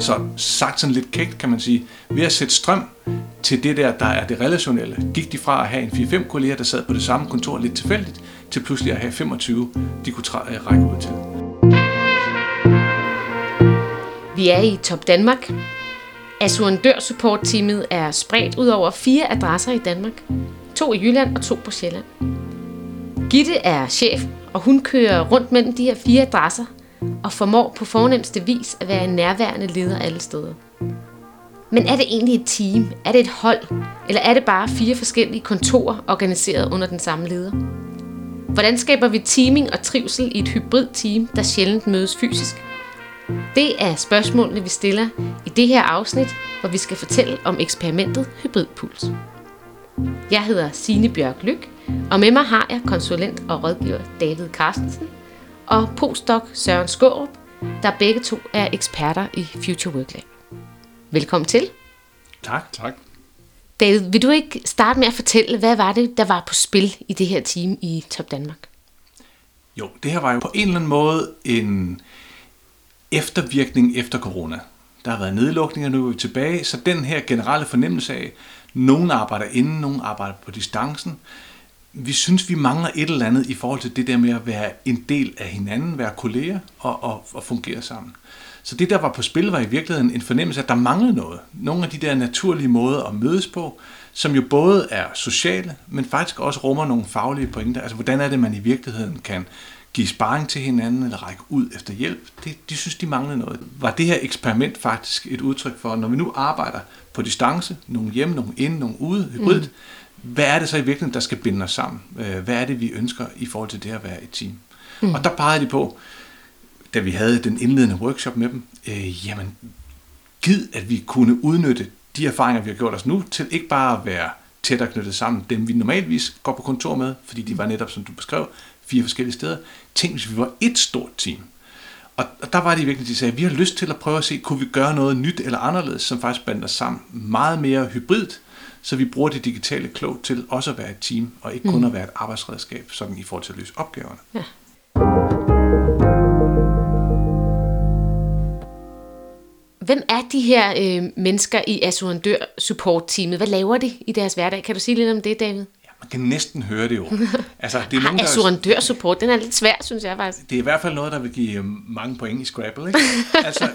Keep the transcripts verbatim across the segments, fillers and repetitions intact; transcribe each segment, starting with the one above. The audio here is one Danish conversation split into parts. Så sagt sådan lidt kægt, kan man sige, ved at sætte strøm til det der, der er det relationelle, gik de fra at have en fire-fem kolleger, der sad på det samme kontor lidt tilfældigt, til pludselig at have femogtyve, de kunne træ- række ud til. Vi er i Topdanmark. Assurandør-support-teamet er spredt ud over fire adresser i Danmark. To i Jylland og to på Sjælland. Gitte er chef, og hun kører rundt mellem de her fire adresser og formår på fornemste vis at være en nærværende leder alle steder. Men er det egentlig et team? Er det et hold? Eller er det bare fire forskellige kontorer organiseret under den samme leder? Hvordan skaber vi teaming og trivsel i et hybrid-team, der sjældent mødes fysisk? Det er spørgsmålene, vi stiller i det her afsnit, hvor vi skal fortælle om eksperimentet Hybridpuls. Jeg hedder Signe Bjørg Lyck, og med mig har jeg konsulent og rådgiver David Karstensen og postdoc Søren Skårup, der begge to er eksperter i Future Work Lab. Velkommen til. Tak, tak. David, vil du ikke starte med at fortælle, hvad var det, der var på spil i det her team i Topdanmark? Jo, det her var jo på en eller anden måde en eftervirkning efter corona. Der har været nedlukninger, nu er vi tilbage, så den her generelle fornemmelse af, nogen arbejder inde, nogen arbejder på distancen. Vi synes, vi mangler et eller andet i forhold til det der med at være en del af hinanden, være kolleger og, og, og fungere sammen. Så det, der var på spil, var i virkeligheden en fornemmelse af, at der manglede noget. Nogle af de der naturlige måder at mødes på, som jo både er sociale, men faktisk også rummer nogle faglige pointer. Altså, hvordan er det, man i virkeligheden kan give sparring til hinanden eller række ud efter hjælp? Det, de synes, de manglede noget. Var det her eksperiment faktisk et udtryk for, når vi nu arbejder på distance, nogle hjemme, nogle inde, nogle ude, hybrid, mm. Hvad er det så i virkeligheden, der skal binde os sammen? Hvad er det, vi ønsker i forhold til det at være et team? Mm. Og der pegede de på, da vi havde den indledende workshop med dem, øh, jamen, gid at vi kunne udnytte de erfaringer, vi har gjort os nu, til ikke bare at være tættere knyttet sammen, dem vi normalvis går på kontor med, fordi de var netop, som du beskrev, fire forskellige steder. Tænk, hvis vi var et stort team. Og, og der var det virkelig, de sagde, vi har lyst til at prøve at se, kunne vi gøre noget nyt eller anderledes, som faktisk bander os sammen meget mere hybridt, så vi bruger det digitale klogt til også at være et team, og ikke kun mm. at være et arbejdsredskab, sådan i forhold til at løse opgaverne. Ja. Hvem er de her øh, mennesker i Assurandør-support-teamet? Hvad laver de i deres hverdag? Kan du sige lidt om det, David? Ja, man kan næsten høre det jo. Altså, det er nogen, der... Assurandør-support, den er lidt svær, synes jeg faktisk. Det er i hvert fald noget, der vil give mange point i Scrabble, ikke? Altså,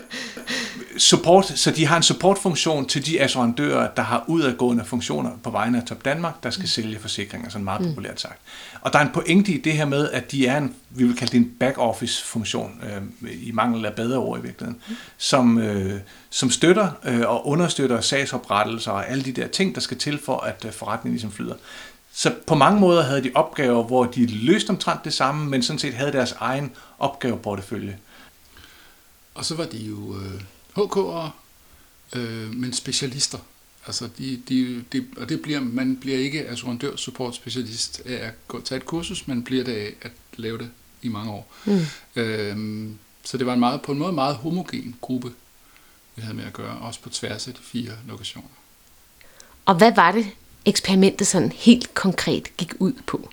support, så de har en supportfunktion til de assurandører, der har udadgående funktioner på vegne af Topdanmark, der skal mm. sælge forsikringer, sådan meget populært sagt. Og der er en pointe i det her med, at de er en, vi vil kalde det en back-office-funktion, øh, i mangel af bedre ord i virkeligheden, mm. som, øh, som støtter øh, og understøtter sagsoprettelser og alle de der ting, der skal til for, at øh, forretningen ligesom flyder. Så på mange måder havde de opgaver, hvor de løste omtrent det samme, men sådan set havde deres egen opgaveportefølje. Og så var de jo... Øh H K'ere, øh, men specialister. Altså de, de, de, og det bliver, man bliver ikke assurandør-support-specialist af at tage et kursus, man bliver det af at lave det i mange år. Mm. Øh, så det var en meget, på en måde meget homogen gruppe, vi havde med at gøre, også på tværs af de fire lokationer. Og hvad var det, eksperimentet sådan helt konkret gik ud på?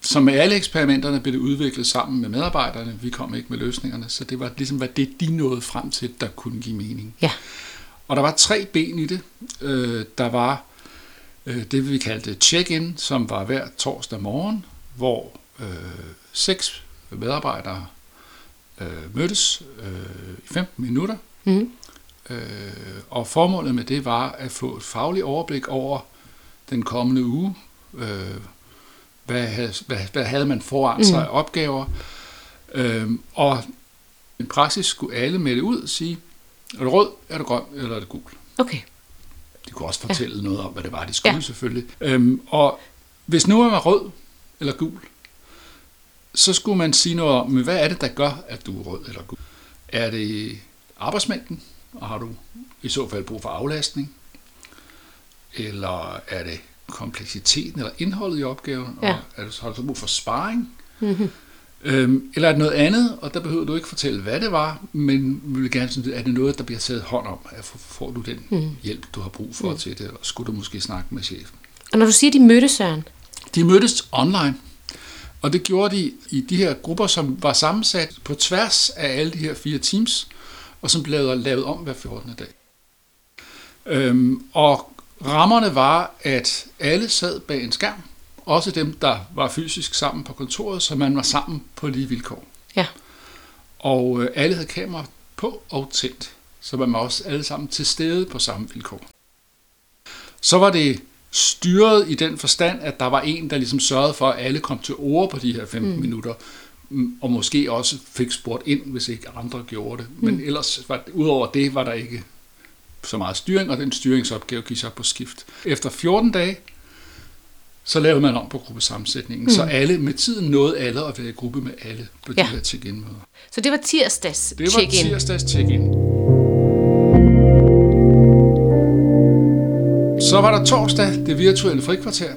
Som med alle eksperimenterne blev det udviklet sammen med medarbejderne. Vi kom ikke med løsningerne, så det var ligesom hvad det, de nåede frem til, der kunne give mening. Ja. Og der var tre ben i det. Der var det, vi kaldte check-in, som var hver torsdag morgen, hvor øh, seks medarbejdere øh, mødtes øh, i femten minutter. Mm. Øh, og formålet med det var at få et fagligt overblik over den kommende uge, øh, Hvad havde, hvad, hvad havde man foran sig af opgaver? Øhm, og i praksis skulle alle melde ud og sige, er det rød, er det grøn, eller er det gul? Okay. De kunne også fortælle ja. noget om, hvad det var, de skulle ja. selvfølgelig. Øhm, og hvis nu man var rød eller gul, så skulle man sige noget om, hvad er det, der gør, at du er rød eller gul? Er det arbejdsmængden, og har du i så fald brug for aflastning? Eller er det kompleksiteten eller indholdet i opgaven, ja. og altså, har du så brug for sparring? Mm-hmm. Øhm, eller er det noget andet, og der behøver du ikke fortælle, hvad det var, men vi vil gerne sådan, er det noget, der bliver taget hånd om? Får du den mm. hjælp, du har brug for mm. til det, eller skulle du måske snakke med chefen? Og når du siger, de mødtes, Søren? De mødtes online, og det gjorde de i de her grupper, som var sammensat på tværs af alle de her fire teams, og som blev lavet om hver fjortende dag. Øhm, og rammerne var, at alle sad bag en skærm, også dem, der var fysisk sammen på kontoret, så man var sammen på lige vilkår. Ja. Og øh, alle havde kamera på og tændt, så man var også alle sammen til stede på samme vilkår. Så var det styret i den forstand, at der var en, der ligesom sørgede for, at alle kom til orde på de her femten mm. minutter, og måske også fik spurgt ind, hvis ikke andre gjorde det. Men mm. ellers, var, udover det, var der ikke så meget styring, og den styringsopgave gik sig på skift. Efter fjorten dage, så lavede man om på gruppesammensætningen, mm. så alle med tiden nåede alle at være i gruppe med alle på ja. de her check-in-møder. Så det var tirsdags check-in? Det var tirsdags check-in. Så var der torsdag, det virtuelle frikvarter.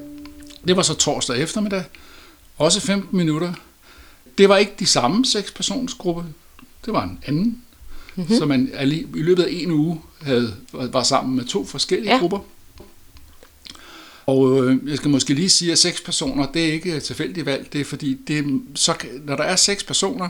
Det var så torsdag eftermiddag, også femten minutter. Det var ikke de samme seks personsgruppe, det var en anden, mm-hmm. så man i løbet af en uge havde, var sammen med to forskellige ja. grupper. Og øh, jeg skal måske lige sige, at seks personer, det er ikke tilfældigt valg, det er fordi, det, så, når der er seks personer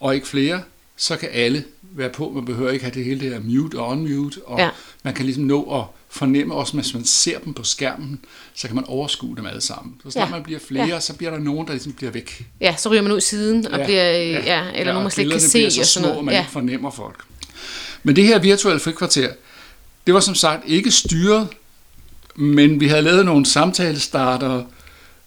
og ikke flere, så kan alle være på, man behøver ikke have det hele det her mute og unmute, og ja. man kan ligesom nå at fornemme, også hvis man ser dem på skærmen, så kan man overskue dem alle sammen. Så snart ja. man bliver flere, ja. så bliver der nogen, der ligesom bliver væk. Ja, så ryger man ud siden, og ja. bliver, ja, ja eller ja, nogen man slet ikke kan se. Og så små, og man ja. ikke fornemmer folk. Men det her virtuelle frikvarter, det var som sagt ikke styret, men vi havde lavet nogle samtalestartere,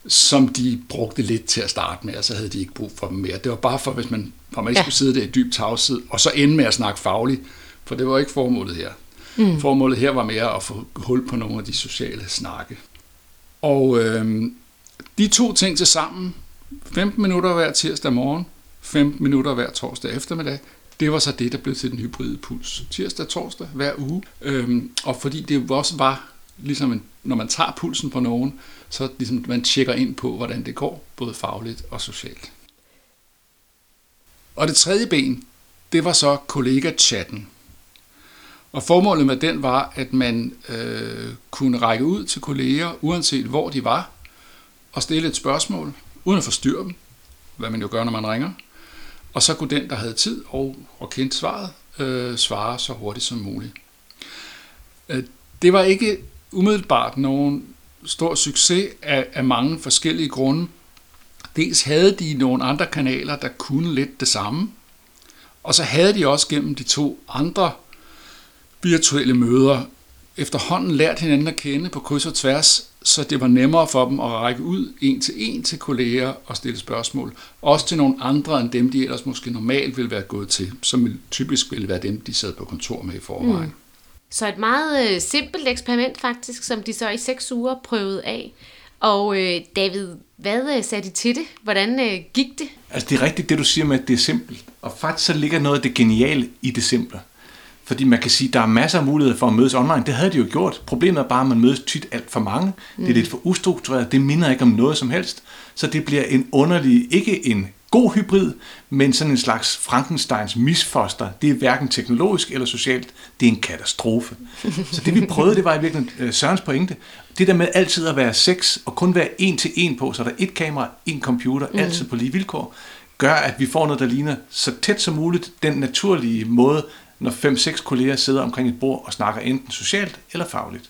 som de brugte lidt til at starte med, og så havde de ikke brug for dem mere. Det var bare for, hvis man, for man ikke ja. skulle sidde der i dyb tavshed, og så ende med at snakke fagligt, for det var ikke formålet her. Mm. Formålet her var mere at få hul på nogle af de sociale snakke. Og øh, de to ting til sammen, femten minutter hver tirsdag morgen, femten minutter hver torsdag eftermiddag, det var så det, der blev til den hybride puls. Tirsdag, torsdag, hver uge. Øh, og fordi det også var, ligesom en, når man tager pulsen på nogen, så ligesom man tjekker ind på, hvordan det går, både fagligt og socialt. Og det tredje ben, det var så kollega-chatten. Og formålet med den var, at man øh, kunne række ud til kolleger, uanset hvor de var, og stille et spørgsmål, uden at forstyrre dem, hvad man jo gør, når man ringer. Og så kunne den, der havde tid og, og kendte svaret, øh, svare så hurtigt som muligt. Det var ikke umiddelbart nogen stor succes af, af mange forskellige grunde. Dels havde de nogle andre kanaler, der kunne lidt det samme, og så havde de også gennem de to andre virtuelle møder efterhånden lært hinanden at kende på kryds og tværs, så det var nemmere for dem at række ud en til en til kolleger og stille spørgsmål, også til nogle andre end dem, de ellers måske normalt ville være gået til, som typisk ville være dem, de sad på kontor med i forvejen. Mm. Så et meget øh, simpelt eksperiment faktisk, som de så i seks uger prøvede af. Og øh, David, hvad øh, sagde de til det? Hvordan øh, gik det? Altså det er rigtigt det, du siger med, at det er simpelt. Og faktisk så ligger noget af det geniale i det simple. Fordi man kan sige, at der er masser af muligheder for at mødes online. Det havde de jo gjort. Problemet er bare, at man mødes tit alt for mange. Mm. Det er lidt for ustruktureret. Det minder ikke om noget som helst. Så det bliver en underlig, ikke en god hybrid, men sådan en slags Frankensteins misfoster. Det er hverken teknologisk eller socialt. Det er en katastrofe. Så det vi prøvede, det var i virkeligheden Sørens pointe. Det der med altid at være seks og kun være en til en på, så der er et kamera, en computer, mm. altid på lige vilkår, gør, at vi får noget, der ligner så tæt som muligt den naturlige måde, når fem-seks kolleger sidder omkring et bord og snakker enten socialt eller fagligt.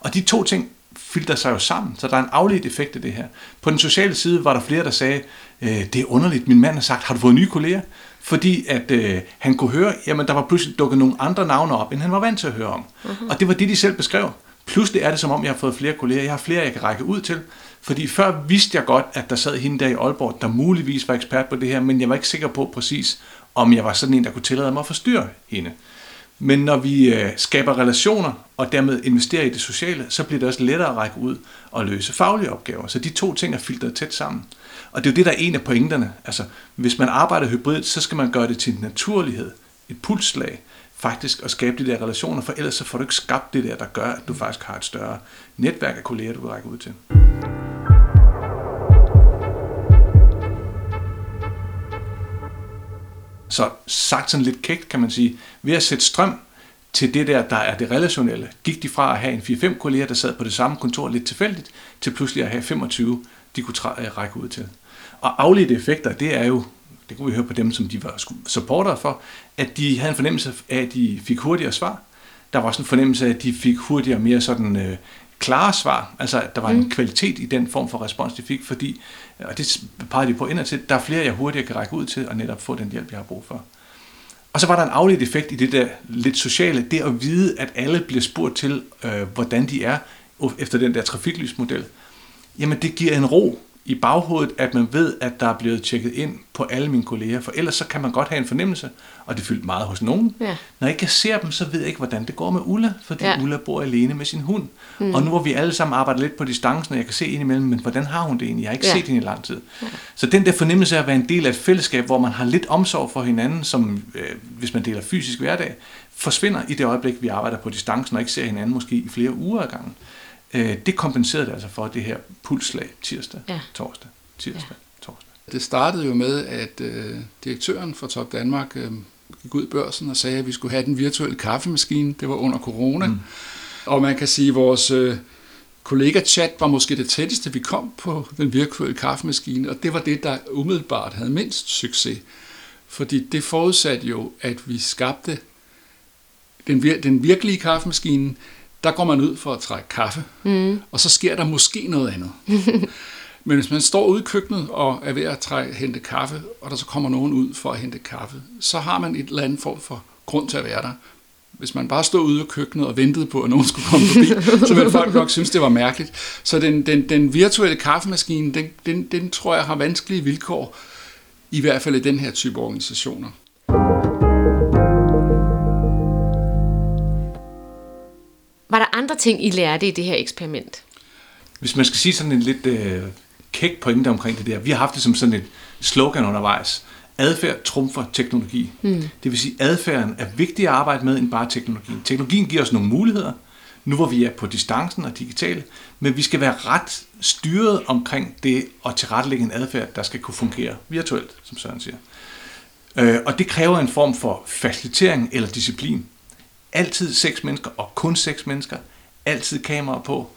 Og de to ting filter sig jo sammen, så der er en afledt effekt af det her. På den sociale side var der flere, der sagde, det er underligt, min mand har sagt, har du fået nye kolleger? Fordi at øh, han kunne høre, jamen der var pludselig dukket nogle andre navne op, end han var vant til at høre om. Mm-hmm. Og det var det, de selv beskrev. Pludselig er det som om, jeg har fået flere kolleger, jeg har flere, jeg kan række ud til. Fordi før vidste jeg godt, at der sad hende der i Aalborg, der muligvis var ekspert på det her, men jeg var ikke sikker på præcis, om jeg var sådan en, der kunne tillade mig at forstyrre hende. Men når vi øh, skaber relationer og dermed investerer i det sociale, så bliver det også lettere at række ud og løse faglige opgaver. Så de to ting er filtret tæt sammen. Og det er jo det, der er en af pointerne. Altså, hvis man arbejder hybridt, så skal man gøre det til en naturlighed, et pulslag faktisk, at skabe de der relationer, for ellers så får du ikke skabt det der, der gør, at du faktisk har et større netværk af kolleger, du kan række ud til. Så sagt sådan lidt kægt, kan man sige, ved at sætte strøm til det der, der er det relationelle, gik de fra at have en fire-fem kolleger, der sad på det samme kontor lidt tilfældigt, til pludselig at have femogtyve, de kunne træ- række ud til. Og afledte effekter, det er jo det kunne vi høre på dem, som de var supportere for, at de havde en fornemmelse af, at de fik hurtigere svar. Der var også en fornemmelse af, at de fik hurtigere mere sådan øh, klare svar, altså at der var mm. en kvalitet i den form for respons, de fik, fordi, og det pegede de på indad til, der er flere, jeg hurtigere kan række ud til og netop få den hjælp, jeg har brug for. Og så var der en afledt effekt i det der lidt sociale, det at vide, at alle bliver spurgt til, øh, hvordan de er efter den der trafiklysmodel. Jamen det giver en ro i baghovedet, at man ved, at der er blevet tjekket ind på alle mine kolleger, for ellers så kan man godt have en fornemmelse, og det fyldt meget hos nogen. Ja. Når jeg ikke ser dem, så ved jeg ikke, hvordan det går med Ulla, fordi ja. Ulla bor alene med sin hund. Mm. Og nu hvor vi alle sammen arbejder lidt på distancen, og jeg kan se ind imellem, men hvordan har hun det egentlig? Jeg har ikke ja. set hende i lang tid. Ja. Så den der fornemmelse af at være en del af et fællesskab, hvor man har lidt omsorg for hinanden, som øh, hvis man deler fysisk hverdag, forsvinder i det øjeblik, vi arbejder på distancen, og ikke ser hinanden måske i flere uger ad gangen. Det kompenserede det altså for det her pulslag tirsdag, ja. torsdag, tirsdag, ja. torsdag. Det startede jo med, at øh, direktøren for Topdanmark øh, gik ud i Børsen og sagde, at vi skulle have den virtuelle kaffemaskine. Det var under corona. Mm. Og man kan sige, at vores øh, kollega-chat var måske det tætteste, vi kom på den virtuelle kaffemaskine. Og det var det, der umiddelbart havde mindst succes. Fordi det forudsatte jo, at vi skabte den, vir- den virkelige kaffemaskine. Der går man ud for at trække kaffe, mm. og så sker der måske noget andet. Men hvis man står ude i køkkenet og er ved at trække, hente kaffe, og der så kommer nogen ud for at hente kaffe, så har man et eller andet form for grund til at være der. Hvis man bare stod ude i køkkenet og ventede på, at nogen skulle komme forbi, så ville folk nok synes, det var mærkeligt. Så den, den, den virtuelle kaffemaskine, den, den, den tror jeg har vanskelige vilkår, i hvert fald i den her type organisationer. Var der andre ting, I lærte i det her eksperiment? Hvis man skal sige sådan en lidt øh, kæk pointe omkring det der. Vi har haft det som sådan et slogan undervejs. Adfærd trumfer teknologi. Mm. Det vil sige, at adfærden er vigtig at arbejde med end bare teknologien. Teknologien giver os nogle muligheder, nu hvor vi er på distancen og digitale, men vi skal være ret styret omkring det og tilrettelægge en adfærd, der skal kunne fungere virtuelt, som Søren siger. Øh, og det kræver en form for facilitering eller disciplin. Altid seks mennesker, og kun seks mennesker. Altid kameraer på.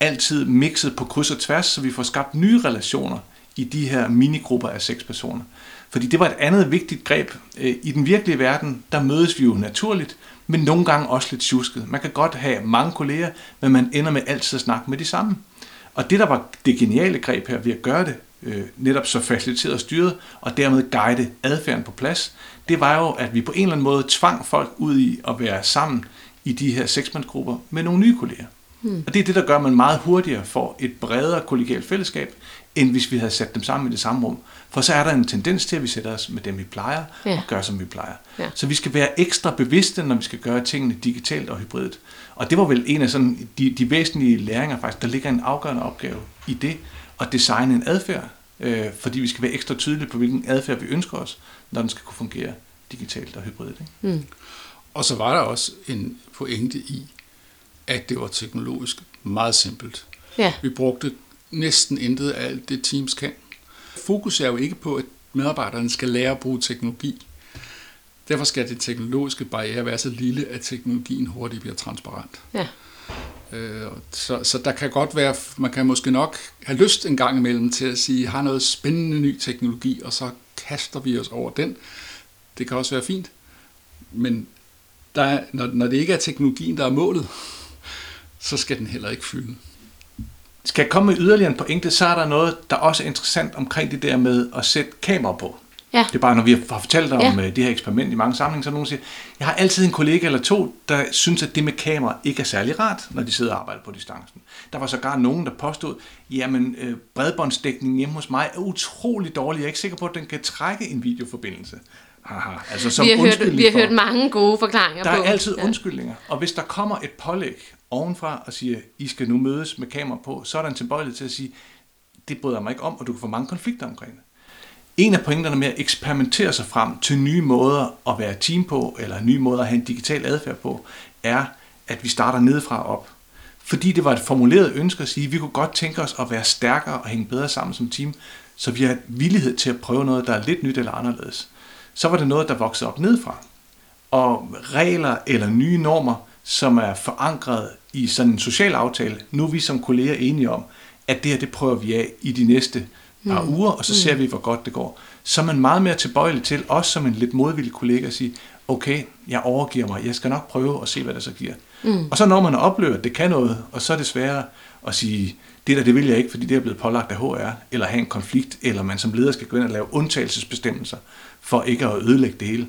Altid mixet på kryds og tværs, så vi får skabt nye relationer i de her minigrupper af seks personer. Fordi det var et andet vigtigt greb. I den virkelige verden, der mødes vi jo naturligt, men nogle gange også lidt tjusket. Man kan godt have mange kolleger, men man ender med altid at snakke med de samme. Og det, der var det geniale greb her ved at gøre det, øh, netop så faciliteret og styret, og dermed guide adfærden på plads, det var jo, at vi på en eller anden måde tvang folk ud i at være sammen i de her seksmandsgrupper med nogle nye kolleger. Hmm. Og det er det, der gør, at man meget hurtigere får et bredere kollegialt fællesskab, end hvis vi havde sat dem sammen i det samme rum. For så er der en tendens til, at vi sætter os med dem, vi plejer, ja. og gør, som vi plejer. Ja. Så vi skal være ekstra bevidste, når vi skal gøre tingene digitalt og hybridt. Og det var vel en af sådan de, de væsentlige læringer, faktisk. Der ligger en afgørende opgave i det, at designe en adfærd, øh, fordi vi skal være ekstra tydelige på, hvilken adfærd vi ønsker os, når den skal kunne fungere digitalt og hybridt. Mm. Og så var der også en pointe i, at det var teknologisk meget simpelt. Ja. Vi brugte næsten intet af alt det, Teams kan. Fokus er jo ikke på, at medarbejderne skal lære at bruge teknologi. Derfor skal det teknologiske barriere være så lille, at teknologien hurtigt bliver transparent. Ja. Øh, så, så der kan godt være, man kan måske nok have lyst en gang imellem til at sige, har noget spændende ny teknologi, og så kaster vi os over den. Det kan også være fint, men der er, når, når det ikke er teknologien, der er målet, så skal den heller ikke fylde. Skal jeg komme med yderligere en pointe, så er der noget, der også er interessant omkring det der med at sætte kamera på. Ja. Det er bare, når vi har fortalt dig om ja. det her eksperiment i mange sammenhænge, så nogen siger, jeg har altid en kollega eller to, der synes, at det med kamera ikke er særlig rart, når de sidder og arbejder på distancen. Der var sågar nogen, der påstod, jamen bredbåndsdækningen hjemme hos mig er utrolig dårlig. Jeg er ikke sikker på, at den kan trække en videoforbindelse. Aha, altså som vi har, hørt, vi har for, hørt mange gode forklaringer der på. Der er altid ja. undskyldninger, og hvis der kommer et pålæg ovenfra og siger, I skal nu mødes med kamera på, så er der en tilbøjelighed til at sige, det bryder mig ikke om, og du kan få mange konflikter omkring det. En af pointerne med at eksperimentere sig frem til nye måder at være team på, eller nye måder at have en digital adfærd på, er, at vi starter nedefra og op. Fordi det var et formuleret ønske at sige, at vi kunne godt tænke os at være stærkere og hænge bedre sammen som team, så vi har villighed til at prøve noget, der er lidt nyt eller anderledes. Så var det noget, der voksede op nedefra. Og regler eller nye normer, som er forankret i sådan en social aftale, nu er vi som kolleger enige om, at det her, det prøver vi af i de næste par uger, og så ser vi, hvor godt det går. så er man meget mere tilbøjelig til, også som en lidt modvillig kollega, at sige, okay, jeg overgiver mig, jeg skal nok prøve at se, hvad der så giver. Mm. Og så når man oplever, at det kan noget, og så er det sværere at sige, det der, det vil jeg ikke, fordi det er blevet pålagt af H R, eller have en konflikt, eller man som leder skal gå ind og lave undtagelsesbestemmelser, for ikke at ødelægge det hele.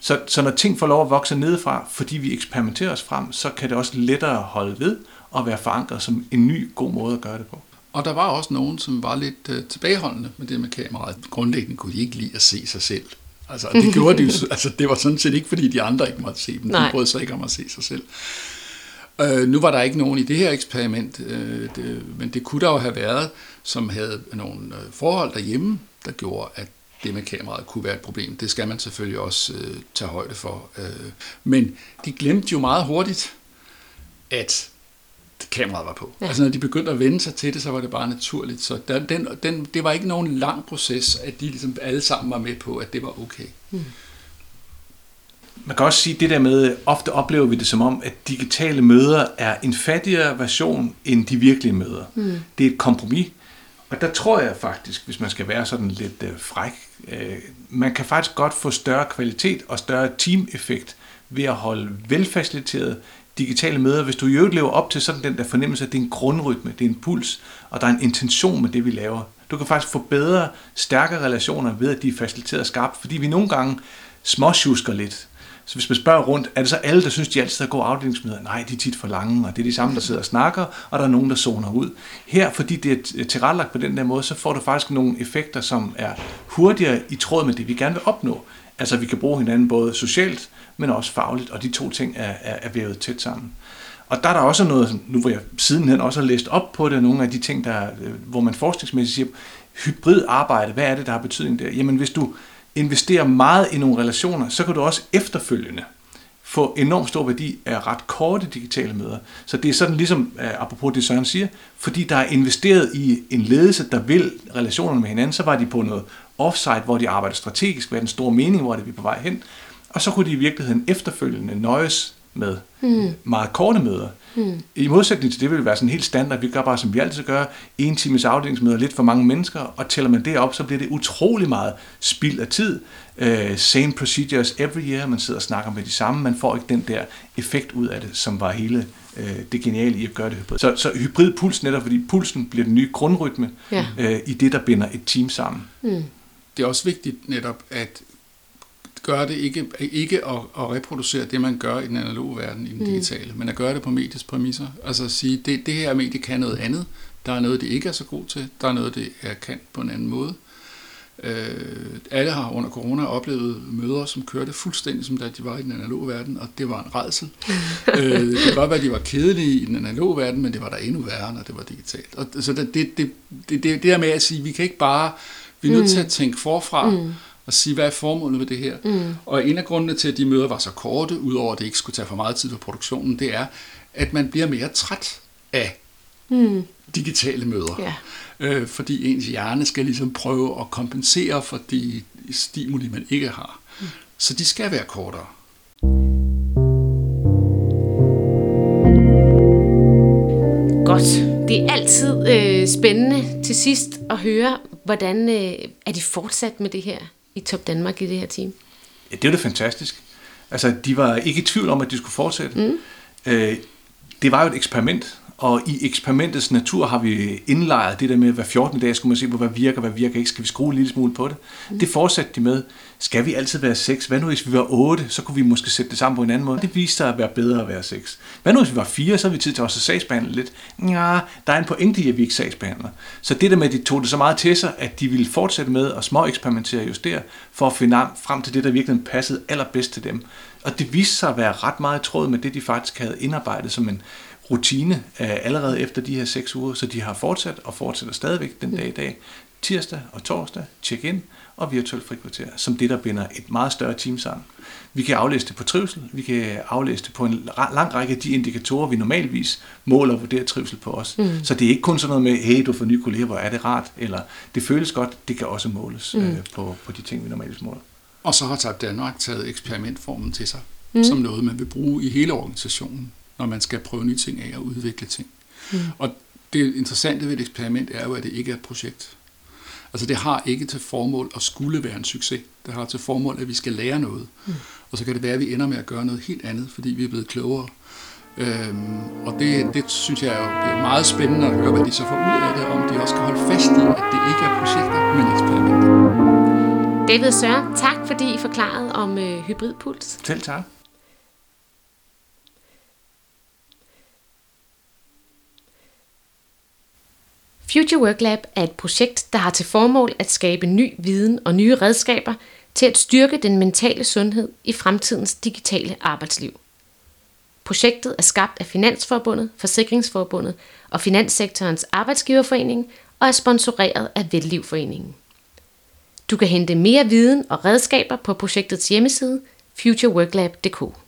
Så, så når ting får lov at vokse nedefra, fordi vi eksperimenterer os frem, så kan det også lettere holde ved og være forankret som en ny, god måde at gøre det på. Og der var også nogen, som var lidt øh, tilbageholdende med det med kameraet. Grundlæggende kunne de ikke lide at se sig selv. Altså det gjorde de jo, altså det var sådan set ikke, fordi de andre ikke måtte se dem. De prøvede så ikke om at se sig selv. Øh, nu var der ikke nogen i det her eksperiment, øh, det, men det kunne der jo have været, som havde nogle forhold derhjemme, der gjorde, at det med kameraet kunne være et problem. Det skal man selvfølgelig også øh, tage højde for. Øh. Men de glemte jo meget hurtigt, at kameraet var på. Ja. Altså når de begyndte at vende sig til det, så var det bare naturligt. Så der, den, den, det var ikke nogen lang proces, at de ligesom alle sammen var med på, at det var okay. Mm. Man kan også sige det der med, ofte oplever vi det som om, at digitale møder er en fattigere version end de virkelige møder. Mm. Det er et kompromis. Og der tror jeg faktisk, hvis man skal være sådan lidt øh, fræk, øh, man kan faktisk godt få større kvalitet og større teameffekt ved at holde velfaciliterede digitale møder, hvis du i øvrigt lever op til sådan den der fornemmelse, at det er en grundrytme, det er en puls, og der er en intention med det, vi laver. Du kan faktisk få bedre, stærkere relationer ved, at de er faciliteret og skarpt, fordi vi nogle gange småsjusker lidt. Så hvis man spørger rundt, er det så alle, der synes, de altid har gode afdelingsmøder? Nej, de er tit for lange, og det er de samme, der sidder og snakker, og der er nogen, der zoner ud. Her, fordi det er tilrettelagt på den der måde, så får du faktisk nogle effekter, som er hurtigere i tråd med det, vi gerne vil opnå. Altså, vi kan bruge hinanden både socialt, men også fagligt, og de to ting er, er, er vævet tæt sammen. Og der er der også noget, nu hvor jeg sidenhen også har læst op på det, nogle af de ting, der, hvor man forskningsmæssigt siger, hybridarbejde, hvad er det, der har betydning der? Jamen, hvis du investerer meget i nogle relationer, så kan du også efterfølgende få enormt stor værdi af ret korte digitale møder. Så det er sådan ligesom, apropos det Søren siger, fordi der er investeret i en ledelse, der vil relationerne med hinanden, så var de på noget offsite, hvor de arbejder strategisk, hvad er den store mening, hvor er det vi er på vej hen, og så kunne de i virkeligheden efterfølgende nøjes med mm. meget korte møder. Mm. I modsætning til det vil det være sådan helt standard, vi gør bare som vi altid gør, en times afdelingsmøder, lidt for mange mennesker, og tæller man det op, så bliver det utrolig meget spild af tid. Uh, same procedures every year, man sidder og snakker med de samme, man får ikke den der effekt ud af det, som var hele uh, det geniale i at gøre det hybrid. Så, så hybridpuls netop, fordi pulsen bliver den nye grundrytme yeah. uh, i det, der binder et team sammen. Mm. Det er også vigtigt netop, at gør det ikke, ikke at, at reproducere det, man gør i den analoge verden, i den digitale, mm. men at gøre det på mediets præmisser. Altså at sige, det, det her medie kan noget andet. Der er noget, det ikke er så god til. Der er noget, det er kan på en anden måde. Øh, alle har under corona oplevet møder, som kørte fuldstændig, som da de var i den analoge verden, og det var en rædsel. øh, det kan godt være, at de var kedelige i den analoge verden, men det var der endnu værre, når det var digitalt. Og, så det, det, det, det, det der med at sige, vi kan ikke bare, vi er nødt til at tænke forfra, mm. og sige, hvad er formålet med det her? Mm. Og en af grundene til, at de møder var så korte, udover at det ikke skulle tage for meget tid på produktionen, det er, at man bliver mere træt af mm. digitale møder. Yeah. Øh, fordi ens hjerne skal ligesom prøve at kompensere for de stimuli, man ikke har. Mm. Så de skal være kortere. Godt. Det er altid øh, spændende til sidst at høre, hvordan øh, er de fortsat med det her i Topdanmark i det her team? Ja, det var det fantastisk. Altså, de var ikke i tvivl om, at de skulle fortsætte. Mm. Øh, det var jo et eksperiment, og i eksperimentets natur har vi indlejret det der med, hver fjortende dag skulle man se på, hvad virker, hvad virker ikke, skal vi skrue en lille smule på det. Mm. Det fortsatte de med. Skal vi altid være seks? Hvad nu hvis vi var otte? Så kunne vi måske sætte det sammen på en anden måde. Det viste sig at være bedre at være seks. Hvad nu hvis vi var fire? Så havde vi tid til også at sagsbehandle lidt. Nja, der er en pointe i, at vi ikke sagsbehandler. Så det der med, at de tog det så meget til sig, at de ville fortsætte med at små eksperimentere og justere, for at finde frem til det, der virkelig passede allerbedst til dem. Og det viste sig at være ret meget i tråd med det, de faktisk havde indarbejdet som en rutine allerede efter de her seks uger, så de har fortsat og fortsætter stadigvæk den dag i dag. Tirsdag og torsdag, check-in og virtuelt frikvarter, som det, der binder et meget større team sammen. Vi kan aflæse det på trivsel, vi kan aflæse det på en lang række af de indikatorer, vi normalvis måler og vurderer trivsel på os. Mm. Så det er ikke kun sådan noget med, hey, du får nye kolleger, hvor er det rart, eller det føles godt, det kan også måles mm. øh, på, på de ting, vi normalt måler. Og så har Topdanmark taget eksperimentformen til sig, mm. som noget, man vil bruge i hele organisationen, når man skal prøve nye ting af og udvikle ting. Mm. Og det interessante ved et eksperiment er jo, at det ikke er et projekt. Altså det har ikke til formål at skulle være en succes. Det har til formål, at vi skal lære noget. Mm. Og så kan det være, at vi ender med at gøre noget helt andet, fordi vi er blevet klogere. Øhm, og det, det synes jeg er meget spændende at høre, hvad de så får ud af det, om de også kan holde fast i, at det ikke er projekter, men eksperimenter. David og Søren, tak fordi I forklarede om øh, hybridpuls. Selv tak. Future Work Lab er et projekt, der har til formål at skabe ny viden og nye redskaber til at styrke den mentale sundhed i fremtidens digitale arbejdsliv. Projektet er skabt af Finansforbundet, Forsikringsforbundet og Finanssektorens Arbejdsgiverforening og er sponsoreret af Vellivforeningen. Du kan hente mere viden og redskaber på projektets hjemmeside future work lab punktum d k.